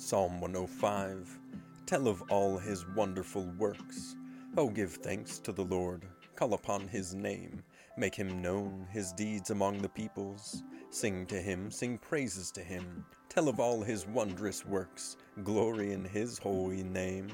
Psalm 105. Tell of all his wonderful works. Oh, give thanks to the Lord. Call upon his name. Make him known, his deeds among the peoples. Sing to him, sing praises to him. Tell of all his wondrous works. Glory in his holy name.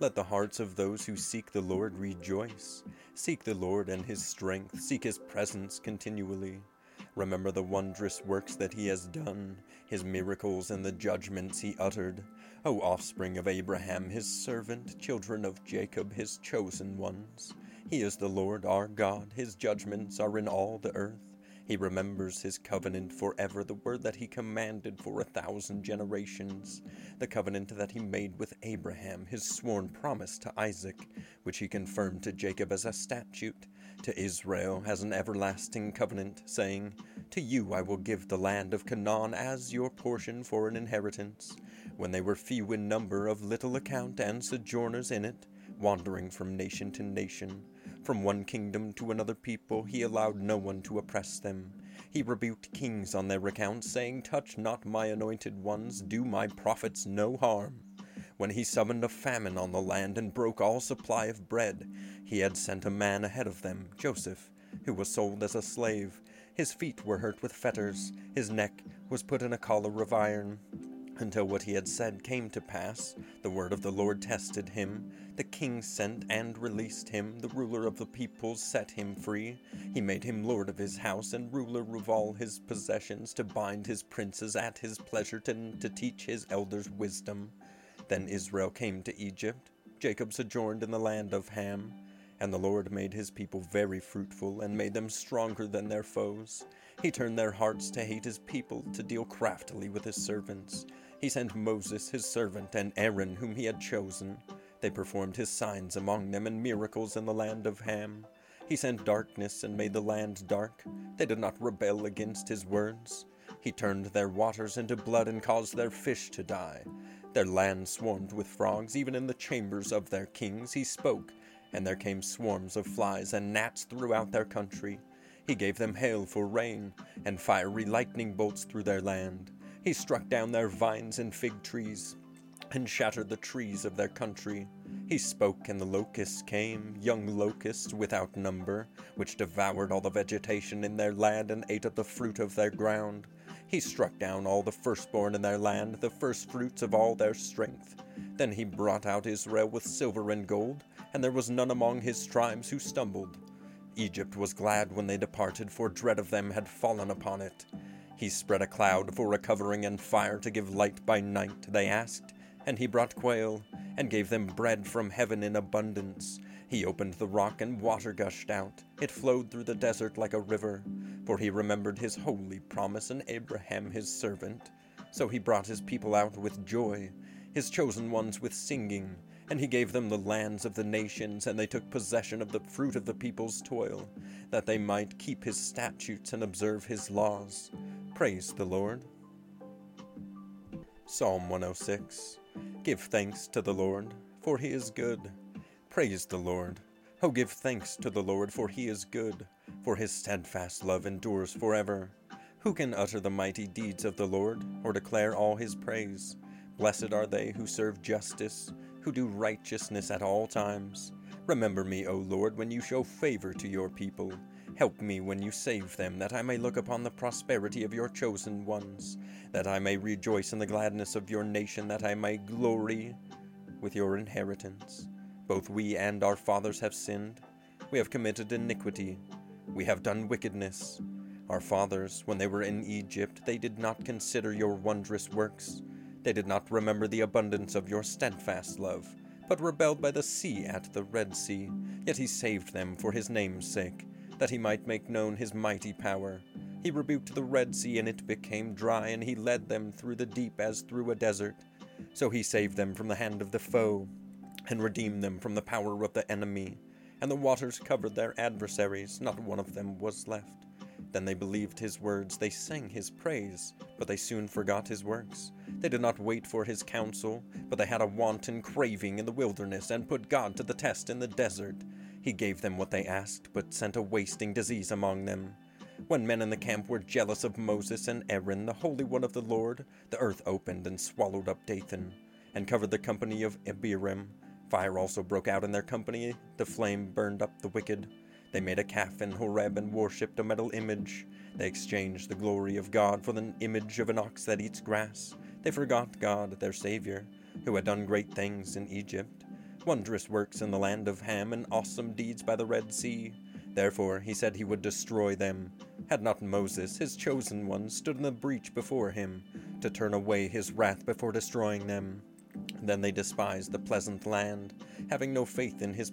Let the hearts of those who seek the Lord rejoice. Seek the Lord and his strength. Seek his presence continually. Remember the wondrous works that he has done, his miracles and the judgments he uttered. O offspring of Abraham, his servant, children of Jacob, his chosen ones. He is the Lord our God. His judgments are in all the earth. He remembers his covenant forever, the word that he commanded for 1,000 generations, the covenant that he made with Abraham, his sworn promise to Isaac, which he confirmed to Jacob as a statute, to Israel as an everlasting covenant, saying, "To you I will give the land of Canaan as your portion for an inheritance," when they were few in number, of little account, and sojourners in it, wandering from nation to nation. From one kingdom to another people, he allowed no one to oppress them. He rebuked kings on their account, saying, "Touch not my anointed ones, do my prophets no harm." When he summoned a famine on the land and broke all supply of bread, he had sent a man ahead of them, Joseph, who was sold as a slave. His feet were hurt with fetters, his neck was put in a collar of iron. Until what he had said came to pass, the word of the Lord tested him. The king sent and released him. The ruler of the people set him free. He made him lord of his house and ruler of all his possessions, to bind his princes at his pleasure and to teach his elders wisdom. Then Israel came to Egypt. Jacob sojourned in the land of Ham. And the Lord made his people very fruitful and made them stronger than their foes. He turned their hearts to hate his people, to deal craftily with his servants. He sent Moses, his servant, and Aaron, whom he had chosen. They performed his signs among them and miracles in the land of Ham. He sent darkness and made the land dark. They did not rebel against his words. He turned their waters into blood and caused their fish to die. Their land swarmed with frogs. Even in the chambers of their kings he spoke, and there came swarms of flies and gnats throughout their country. He gave them hail for rain, and fiery lightning bolts through their land. He struck down their vines and fig trees, and shattered the trees of their country. He spoke, and the locusts came, young locusts without number, which devoured all the vegetation in their land and ate up the fruit of their ground. He struck down all the firstborn in their land, the firstfruits of all their strength. Then he brought out Israel with silver and gold, and there was none among his tribes who stumbled. Egypt was glad when they departed, for dread of them had fallen upon it. He spread a cloud for a covering and fire to give light by night, they asked, and he brought quail, and gave them bread from heaven in abundance. He opened the rock, and water gushed out. It flowed through the desert like a river, for he remembered his holy promise and Abraham his servant. So he brought his people out with joy, his chosen ones with singing, and he gave them the lands of the nations, and they took possession of the fruit of the people's toil, that they might keep his statutes and observe his laws. Praise the Lord. Psalm 106. Give thanks to the Lord, for he is good. Praise the Lord. Oh, give thanks to the Lord, for he is good, for his steadfast love endures forever. Who can utter the mighty deeds of the Lord, or declare all his praise? Blessed are they who serve justice, who do righteousness at all times. Remember me, O Lord, when you show favor to your people. Help me when you save them, that I may look upon the prosperity of your chosen ones, that I may rejoice in the gladness of your nation, that I may glory with your inheritance. Both we and our fathers have sinned. We have committed iniquity. We have done wickedness. Our fathers, when they were in Egypt, they did not consider your wondrous works. They did not remember the abundance of your steadfast love, but rebelled by the sea at the Red Sea. Yet he saved them for his name's sake, that he might make known his mighty power. He rebuked the Red Sea, and it became dry, and he led them through the deep as through a desert. So he saved them from the hand of the foe, and redeemed them from the power of the enemy. And the waters covered their adversaries, not one of them was left. Then they believed his words, they sang his praise, but they soon forgot his works. They did not wait for his counsel, but they had a wanton craving in the wilderness, and put God to the test in the desert. He gave them what they asked, but sent a wasting disease among them. When men in the camp were jealous of Moses and Aaron, the Holy One of the Lord, the earth opened and swallowed up Dathan, and covered the company of Abiram. Fire also broke out in their company, the flame burned up the wicked. They made a calf in Horeb and worshipped a metal image. They exchanged the glory of God for the image of an ox that eats grass. They forgot God, their Savior, who had done great things in Egypt, wondrous works in the land of Ham, and awesome deeds by the Red Sea. Therefore he said he would destroy them. Had not Moses, his chosen one, stood in the breach before him, to turn away his wrath before destroying them. Then they despised the pleasant land, having no faith in his.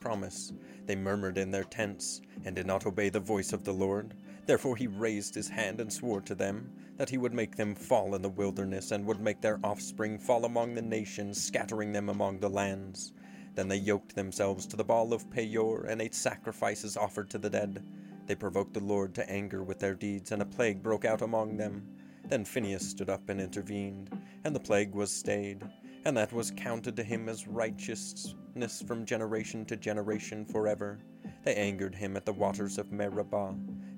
Promise. They murmured in their tents, and did not obey the voice of the Lord. Therefore he raised his hand and swore to them that he would make them fall in the wilderness, and would make their offspring fall among the nations, scattering them among the lands. Then they yoked themselves to the Baal of Peor, and ate sacrifices offered to the dead. They provoked the Lord to anger with their deeds, and a plague broke out among them. Then Phinehas stood up and intervened, and the plague was stayed. And that was counted to him as righteousness from generation to generation forever. They angered him at the waters of Meribah,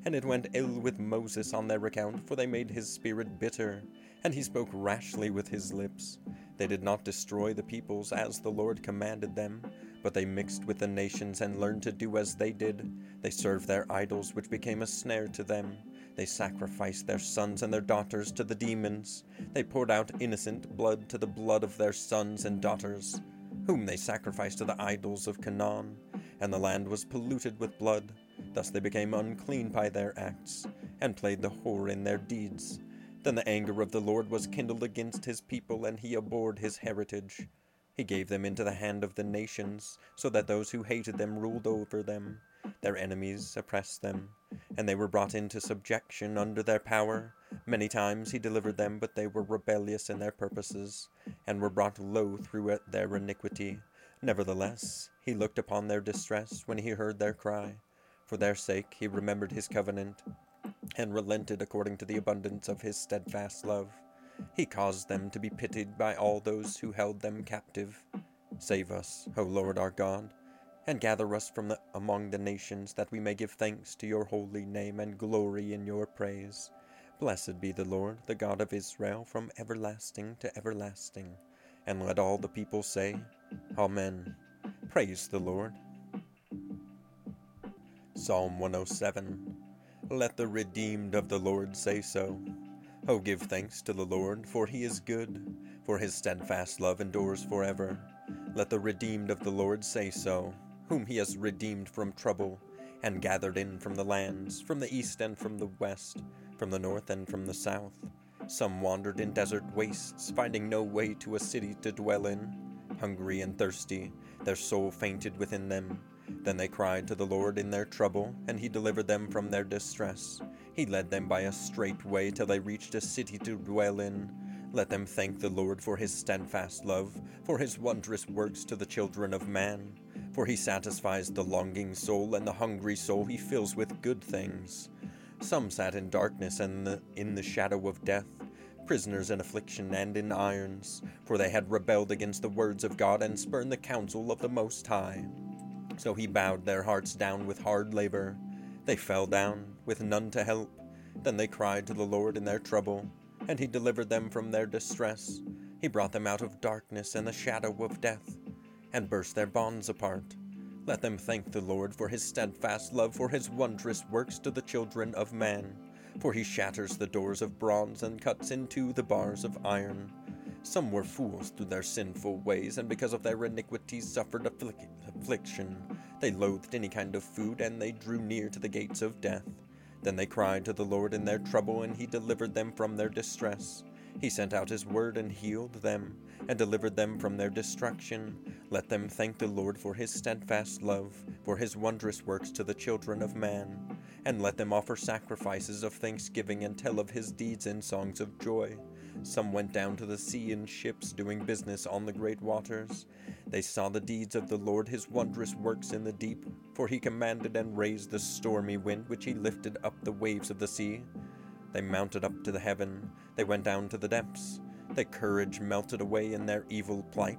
and it went ill with Moses on their account, for they made his spirit bitter, and he spoke rashly with his lips. They did not destroy the peoples as the Lord commanded them, but they mixed with the nations and learned to do as they did. They served their idols, which became a snare to them. They sacrificed their sons and their daughters to the demons. They poured out innocent blood to the blood of their sons and daughters, whom they sacrificed to the idols of Canaan. And the land was polluted with blood. Thus they became unclean by their acts, and played the whore in their deeds. Then the anger of the Lord was kindled against his people, and he abhorred his heritage. He gave them into the hand of the nations, so that those who hated them ruled over them. Their enemies oppressed them, and they were brought into subjection under their power. Many times he delivered them, but they were rebellious in their purposes, and were brought low through their iniquity. Nevertheless, he looked upon their distress when he heard their cry. For their sake he remembered his covenant, and relented according to the abundance of his steadfast love. He caused them to be pitied by all those who held them captive. Save us, O Lord our God, and gather us from among the nations, that we may give thanks to your holy name and glory in your praise. Blessed be the Lord, the God of Israel, from everlasting to everlasting. And let all the people say, Amen. Praise the Lord. Psalm 107. Let the redeemed of the Lord say so. O give thanks to the Lord, for he is good, for his steadfast love endures forever. Let the redeemed of the Lord say so, whom he has redeemed from trouble, and gathered in from the lands, from the east and from the west, from the north and from the south. Some wandered in desert wastes, finding no way to a city to dwell in. Hungry and thirsty, their soul fainted within them. Then they cried to the Lord in their trouble, and he delivered them from their distress. He led them by a straight way till they reached a city to dwell in. Let them thank the Lord for his steadfast love, for his wondrous works to the children of man. For he satisfies the longing soul, and the hungry soul he fills with good things. Some sat in darkness and in the shadow of death, prisoners in affliction and in irons, for they had rebelled against the words of God and spurned the counsel of the Most High. So he bowed their hearts down with hard labor. They fell down, with none to help. Then they cried to the Lord in their trouble, and he delivered them from their distress. He brought them out of darkness and the shadow of death, and burst their bonds apart. Let them thank the Lord for his steadfast love, for his wondrous works to the children of man. For he shatters the doors of bronze, and cuts in two the bars of iron. Some were fools through their sinful ways, and because of their iniquities suffered affliction. They loathed any kind of food, and they drew near to the gates of death. Then they cried to the Lord in their trouble, and he delivered them from their distress. He sent out his word and healed them, and delivered them from their destruction. Let them thank the Lord for his steadfast love, for his wondrous works to the children of man. And let them offer sacrifices of thanksgiving and tell of his deeds in songs of joy. Some went down to the sea in ships, doing business on the great waters. They saw the deeds of the Lord, his wondrous works in the deep, for he commanded and raised the stormy wind, which he lifted up the waves of the sea. They mounted up to the heaven, they went down to the depths. Their courage melted away in their evil plight.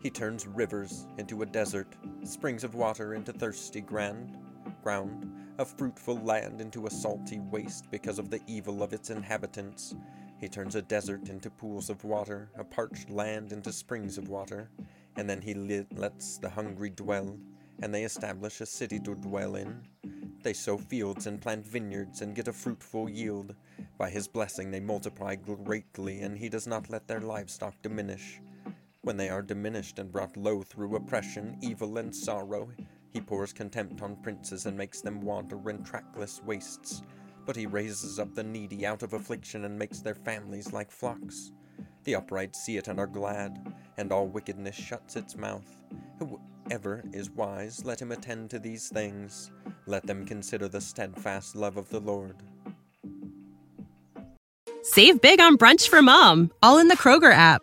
He turns rivers into a desert, springs of water into thirsty ground, a fruitful land into a salty waste because of the evil of its inhabitants. He turns a desert into pools of water, a parched land into springs of water. And then he lets the hungry dwell, and they establish a city to dwell in. They sow fields and plant vineyards and get a fruitful yield. By his blessing they multiply greatly, and he does not let their livestock diminish. When they are diminished and brought low through oppression, evil, and sorrow, he pours contempt on princes and makes them wander in trackless wastes. But he raises up the needy out of affliction and makes their families like flocks. The upright see it and are glad, and all wickedness shuts its mouth. Whoever is wise, let him attend to these things. Let them consider the steadfast love of the Lord. Save big on brunch for Mom, all in the Kroger app.